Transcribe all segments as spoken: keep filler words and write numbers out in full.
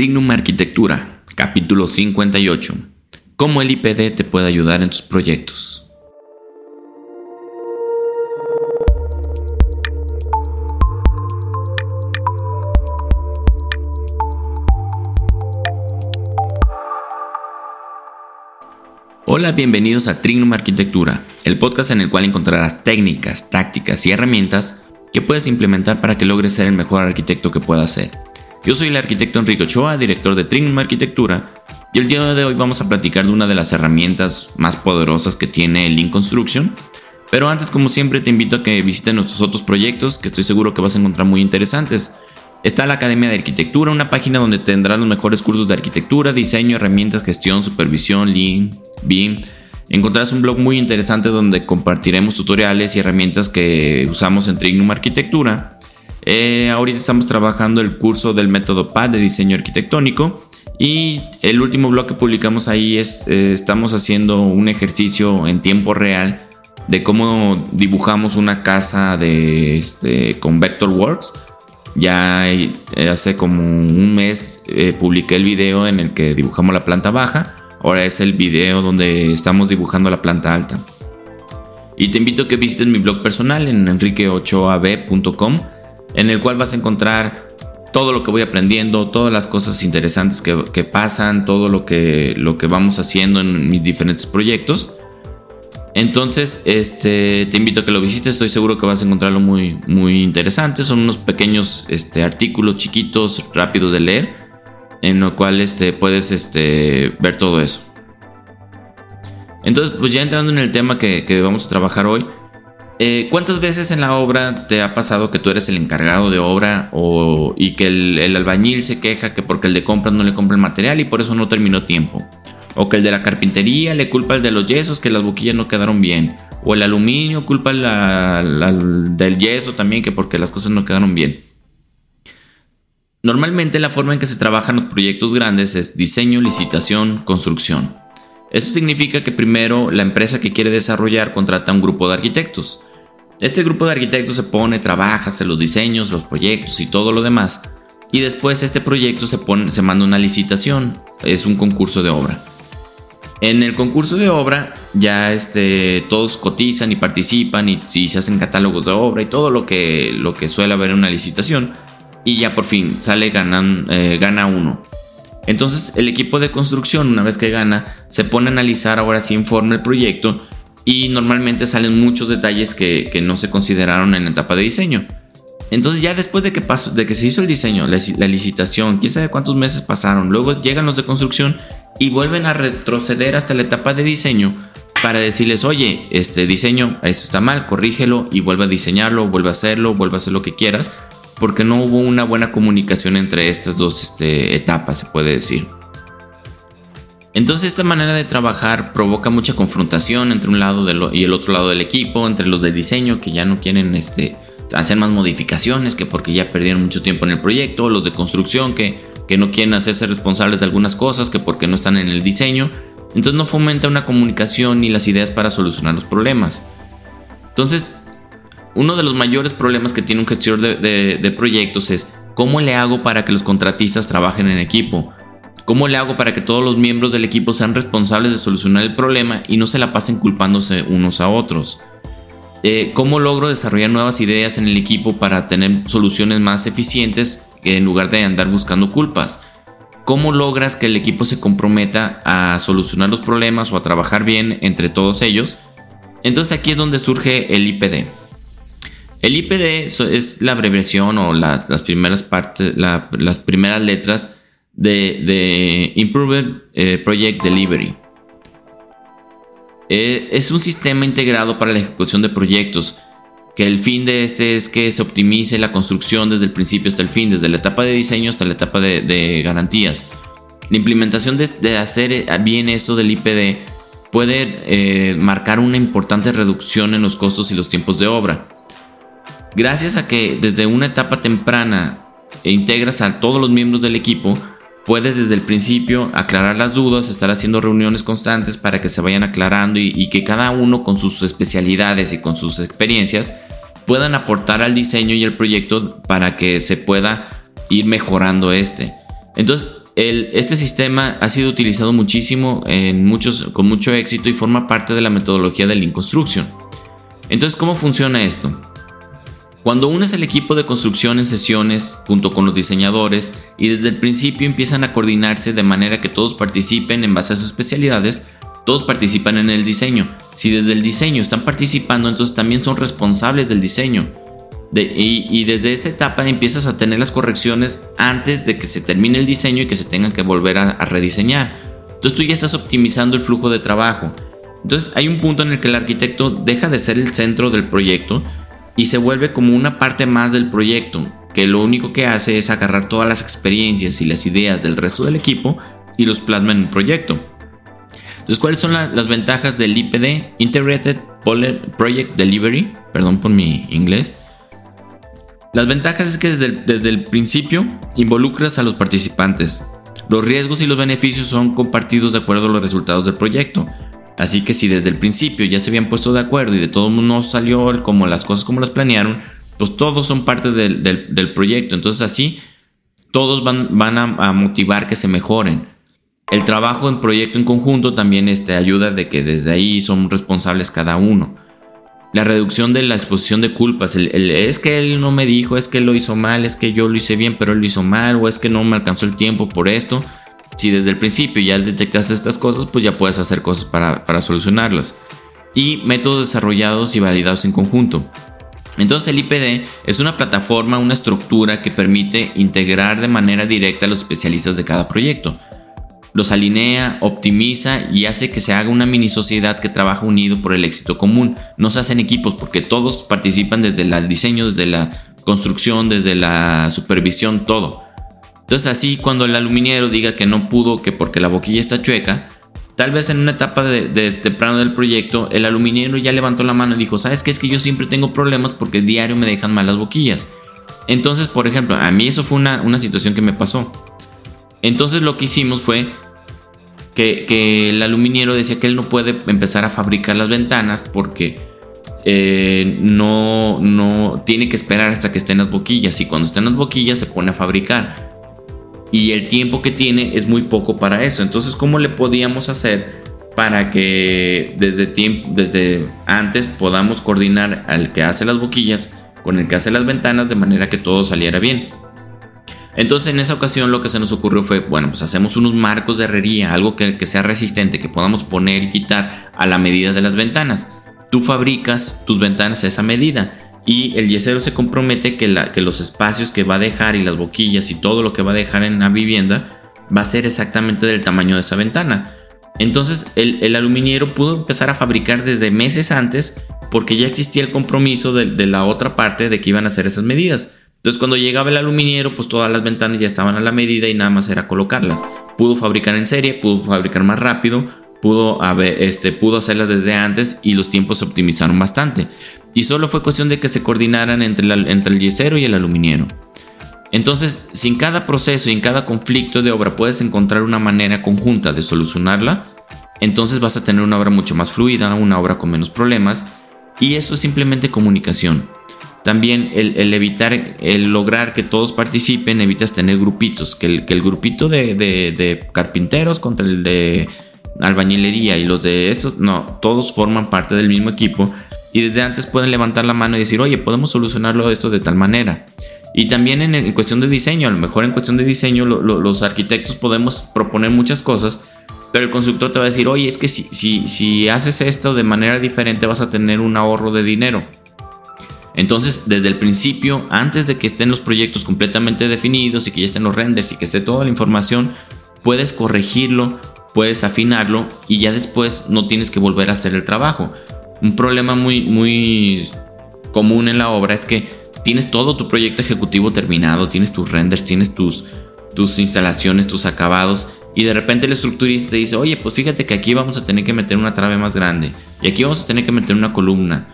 Trignum Arquitectura, capítulo cincuenta y ocho. ¿Cómo el I P D te puede ayudar en tus proyectos? Hola, bienvenidos a Trignum Arquitectura, el podcast en el cual encontrarás técnicas, tácticas y herramientas que puedes implementar para que logres ser el mejor arquitecto que puedas ser. Yo soy el arquitecto Enrico Ochoa, director de Trignum Arquitectura, y el día de hoy vamos a platicar de una de las herramientas más poderosas que tiene el Lean Construction. Pero antes, como siempre, te invito a que visites nuestros otros proyectos que estoy seguro que vas a encontrar muy interesantes. Está la Academia de Arquitectura, una página donde tendrás los mejores cursos de arquitectura, diseño, herramientas, gestión, supervisión, Lean, B I M. Encontrarás un blog muy interesante donde compartiremos tutoriales y herramientas que usamos en Trignum Arquitectura. Eh, ahorita estamos trabajando el curso del método P A D de diseño arquitectónico, y el último blog que publicamos ahí es eh, estamos haciendo un ejercicio en tiempo real de cómo dibujamos una casa de, este, con Vectorworks. Ya eh, hace como un mes eh, publiqué el video en el que dibujamos la planta baja. Ahora es el video donde estamos dibujando la planta alta. Y te invito a que visites mi blog personal en enrique ocho a b punto com, en el cual vas a encontrar todo lo que voy aprendiendo, todas las cosas interesantes que, que pasan, todo lo que, lo que vamos haciendo en mis diferentes proyectos. Entonces, este, te invito a que lo visites, estoy seguro que vas a encontrarlo muy, muy interesante. Son unos pequeños este, artículos chiquitos, rápidos de leer, en lo cual este, puedes este, ver todo eso. Entonces, pues ya entrando en el tema que, que vamos a trabajar hoy, Eh, ¿cuántas veces en la obra te ha pasado que tú eres el encargado de obra o, y que el, el albañil se queja que porque el de compras no le compra el material y por eso no terminó tiempo? O que el de la carpintería le culpa al de los yesos que las boquillas no quedaron bien. O el aluminio culpa la, la, del yeso también que porque las cosas no quedaron bien. Normalmente la forma en que se trabajan los proyectos grandes es diseño, licitación, construcción. Eso significa que primero la empresa que quiere desarrollar contrata un grupo de arquitectos. Este grupo de arquitectos se pone, trabaja, hace los diseños, los proyectos y todo lo demás. Y después este proyecto se, pone, se manda una licitación, es un concurso de obra. En el concurso de obra ya este, todos cotizan y participan y, y se hacen catálogos de obra y todo lo que, lo que suele haber en una licitación. Y ya por fin sale ganan, eh, gana uno. Entonces el equipo de construcción, una vez que gana, se pone a analizar ahora sí en forma el proyecto. Y normalmente salen muchos detalles que, que no se consideraron en la etapa de diseño. Entonces ya después de que, pasó, de que se hizo el diseño, la, la licitación, quién sabe cuántos meses pasaron. Luego llegan los de construcción y vuelven a retroceder hasta la etapa de diseño para decirles: oye, este diseño, esto está mal, corrígelo y vuelve a diseñarlo, vuelve a hacerlo, vuelve a hacer lo que quieras. Porque no hubo una buena comunicación entre estas dos este, etapas, se puede decir. Entonces esta manera de trabajar provoca mucha confrontación entre un lado de lo, y el otro lado del equipo, entre los de diseño que ya no quieren este, hacer más modificaciones que porque ya perdieron mucho tiempo en el proyecto, los de construcción que, que no quieren hacerse responsables de algunas cosas que porque no están en el diseño. Entonces no fomenta una comunicación ni las ideas para solucionar los problemas. Entonces uno de los mayores problemas que tiene un gestor de, de, de proyectos es ¿cómo le hago para que los contratistas trabajen en equipo? ¿Cómo le hago para que todos los miembros del equipo sean responsables de solucionar el problema y no se la pasen culpándose unos a otros? Eh, ¿Cómo logro desarrollar nuevas ideas en el equipo para tener soluciones más eficientes en lugar de andar buscando culpas? ¿Cómo logras que el equipo se comprometa a solucionar los problemas o a trabajar bien entre todos ellos? Entonces aquí es donde surge el I P D. El I P D es la abreviación o la, las, primeras partes, la, las primeras letras De, de Improved eh, Project Delivery. Eh, es un sistema integrado para la ejecución de proyectos, que el fin de este es que se optimice la construcción desde el principio hasta el fin, desde la etapa de diseño hasta la etapa de, de garantías. La implementación de, de hacer bien esto del I P D puede eh, marcar una importante reducción en los costos y los tiempos de obra. Gracias a que desde una etapa temprana e integras a todos los miembros del equipo, puedes desde el principio aclarar las dudas, estar haciendo reuniones constantes para que se vayan aclarando y, y que cada uno con sus especialidades y con sus experiencias puedan aportar al diseño y al proyecto para que se pueda ir mejorando este. Entonces El, este sistema ha sido utilizado muchísimo en muchos, con mucho éxito y forma parte de la metodología de Lean Construction. Entonces, ¿cómo funciona esto? Cuando unes el equipo de construcción en sesiones junto con los diseñadores y desde el principio empiezan a coordinarse de manera que todos participen en base a sus especialidades, todos participan en el diseño. Si desde el diseño están participando, entonces también son responsables del diseño. De, y, y desde esa etapa empiezas a tener las correcciones antes de que se termine el diseño y que se tengan que volver a, a rediseñar. Entonces tú ya estás optimizando el flujo de trabajo. Entonces hay un punto en el que el arquitecto deja de ser el centro del proyecto y se vuelve como una parte más del proyecto, que lo único que hace es agarrar todas las experiencias y las ideas del resto del equipo y los plasma en un proyecto. Entonces, ¿cuáles son la, las ventajas del I P D? Integrated Project Delivery, perdón por mi inglés. Las ventajas es que desde el, desde el principio involucras a los participantes. Los riesgos y los beneficios son compartidos de acuerdo a los resultados del proyecto. Así que si desde el principio ya se habían puesto de acuerdo y de todo no salió como las cosas como las planearon, pues todos son parte del, del, del proyecto. Entonces así todos van, van a, a motivar que se mejoren. El trabajo en proyecto en conjunto también este, ayuda de que desde ahí son responsables cada uno. La reducción de la exposición de culpas, el, el, es que él no me dijo, es que él lo hizo mal, es que yo lo hice bien pero él lo hizo mal, o es que no me alcanzó el tiempo por esto. Si desde el principio ya detectas estas cosas, pues ya puedes hacer cosas para, para solucionarlas. Y métodos desarrollados y validados en conjunto. Entonces el I P D es una plataforma, una estructura que permite integrar de manera directa a los especialistas de cada proyecto. Los alinea, optimiza y hace que se haga una mini sociedad que trabaja unido por el éxito común. No se hacen equipos porque todos participan desde el diseño, desde la construcción, desde la supervisión, todo. Entonces así cuando el aluminiero diga que no pudo, que porque la boquilla está chueca, tal vez en una etapa de, de temprano del proyecto el aluminiero ya levantó la mano y dijo, ¿sabes qué? Es que yo siempre tengo problemas porque diario me dejan malas boquillas. Entonces, por ejemplo, a mí eso fue una, una situación que me pasó. Entonces lo que hicimos fue que, que el aluminiero decía que él no puede empezar a fabricar las ventanas porque eh, no, no tiene que esperar hasta que estén las boquillas, y cuando estén las boquillas se pone a fabricar y el tiempo que tiene es muy poco para eso. Entonces, ¿cómo le podíamos hacer para que desde, tiempo, desde antes podamos coordinar al que hace las boquillas con el que hace las ventanas de manera que todo saliera bien? Entonces en esa ocasión lo que se nos ocurrió fue, bueno, pues hacemos unos marcos de herrería, algo que, que sea resistente, que podamos poner y quitar a la medida de las ventanas. Tú fabricas tus ventanas a esa medida y el yesero se compromete que, la, que los espacios que va a dejar y las boquillas y todo lo que va a dejar en la vivienda va a ser exactamente del tamaño de esa ventana. Entonces el, el aluminiero pudo empezar a fabricar desde meses antes porque ya existía el compromiso de, de la otra parte de que iban a hacer esas medidas. Entonces cuando llegaba el aluminiero, pues todas las ventanas ya estaban a la medida y nada más era colocarlas. Pudo fabricar en serie, pudo fabricar más rápido, pudo, haber, este, pudo hacerlas desde antes y los tiempos se optimizaron bastante. Y solo fue cuestión de que se coordinaran entre, la, entre el yesero y el aluminiero. Entonces, si en cada proceso y en cada conflicto de obra puedes encontrar una manera conjunta de solucionarla, entonces vas a tener una obra mucho más fluida, una obra con menos problemas, y eso es simplemente comunicación. También el, el evitar, el lograr que todos participen, evitas tener grupitos, que el, que el grupito de, de, de carpinteros contra el de albañilería y los de estos, no, todos forman parte del mismo equipo y desde antes pueden levantar la mano y decir, oye, podemos solucionarlo esto de tal manera. Y también en, en cuestión de diseño, a lo mejor en cuestión de diseño lo, lo, los arquitectos podemos proponer muchas cosas, pero el consultor te va a decir, oye, es que si, si, si haces esto de manera diferente vas a tener un ahorro de dinero. Entonces, desde el principio, antes de que estén los proyectos completamente definidos y que ya estén los renders y que esté toda la información, puedes corregirlo, puedes afinarlo y ya después no tienes que volver a hacer el trabajo. Un problema muy, muy común en la obra es que tienes todo tu proyecto ejecutivo terminado, tienes tus renders, tienes tus, tus instalaciones, tus acabados, y de repente el estructurista dice, oye, pues fíjate que aquí vamos a tener que meter una trave más grande y aquí vamos a tener que meter una columna.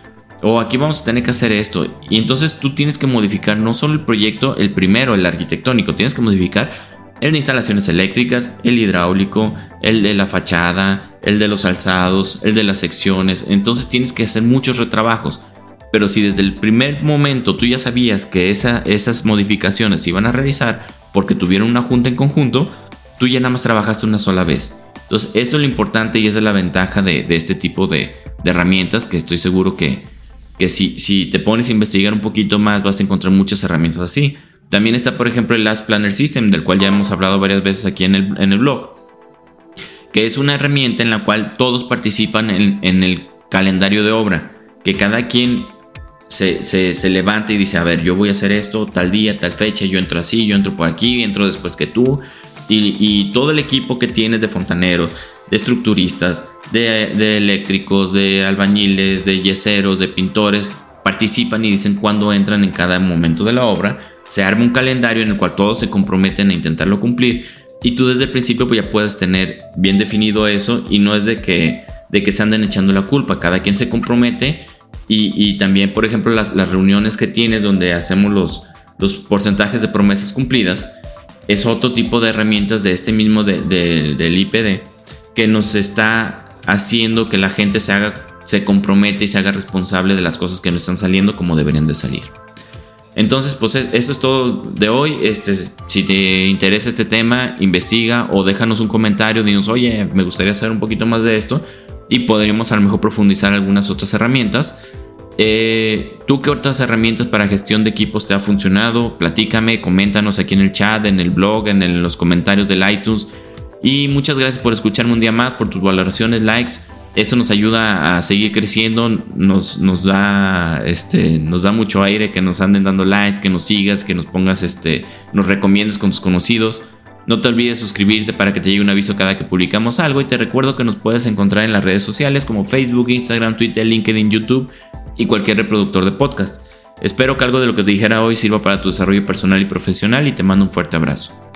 O aquí vamos a tener que hacer esto. Y entonces tú tienes que modificar no solo el proyecto, el primero, el arquitectónico. Tienes que modificar el de instalaciones eléctricas, el hidráulico, el de la fachada, el de los alzados, el de las secciones. Entonces tienes que hacer muchos retrabajos. Pero si desde el primer momento tú ya sabías que esa, esas modificaciones se iban a realizar porque tuvieron una junta en conjunto, tú ya nada más trabajaste una sola vez. Entonces, eso es lo importante y esa es la ventaja de, de este tipo de, de herramientas, que estoy seguro que, que si, si te pones a investigar un poquito más vas a encontrar muchas herramientas así. También está, por ejemplo, el Last Planner System, del cual ya hemos hablado varias veces aquí en el, en el blog, que es una herramienta en la cual todos participan en, en el calendario de obra, que cada quien se, se, se levanta y dice, a ver, yo voy a hacer esto tal día, tal fecha, yo entro así, yo entro por aquí, entro después que tú, y, y todo el equipo que tienes de fontaneros, de estructuristas, de, de eléctricos, de albañiles, de yeseros, de pintores, participan y dicen cuándo entran en cada momento de la obra. Se arma un calendario en el cual todos se comprometen a intentarlo cumplir, y tú desde el principio pues ya puedes tener bien definido eso, y no es de que, de que se anden echando la culpa. Cada quien se compromete, y, y también, por ejemplo, las, las reuniones que tienes donde hacemos los, los porcentajes de promesas cumplidas, es otro tipo de herramientas de este mismo de, de, del I P D, que nos está haciendo que la gente se haga, se compromete y se haga responsable de las cosas que no están saliendo como deberían de salir. Entonces, pues eso es todo de hoy. Este, si te interesa este tema, investiga o déjanos un comentario. Dinos, oye, me gustaría saber un poquito más de esto, y podríamos a lo mejor profundizar algunas otras herramientas. Eh, ¿Tú qué otras herramientas para gestión de equipos te ha funcionado? Platícame, coméntanos aquí en el chat, en el blog, en, el, en los comentarios del iTunes. Y muchas gracias por escucharme un día más, por tus valoraciones, likes. Esto nos ayuda a seguir creciendo, nos, nos, da, este, nos da mucho aire que nos anden dando like, que nos sigas, que nos pongas, este, nos recomiendes con tus conocidos. No te olvides suscribirte para que te llegue un aviso cada que publicamos algo, y te recuerdo que nos puedes encontrar en las redes sociales como Facebook, Instagram, Twitter, LinkedIn, YouTube y cualquier reproductor de podcast. Espero que algo de lo que te dijera hoy sirva para tu desarrollo personal y profesional, y te mando un fuerte abrazo.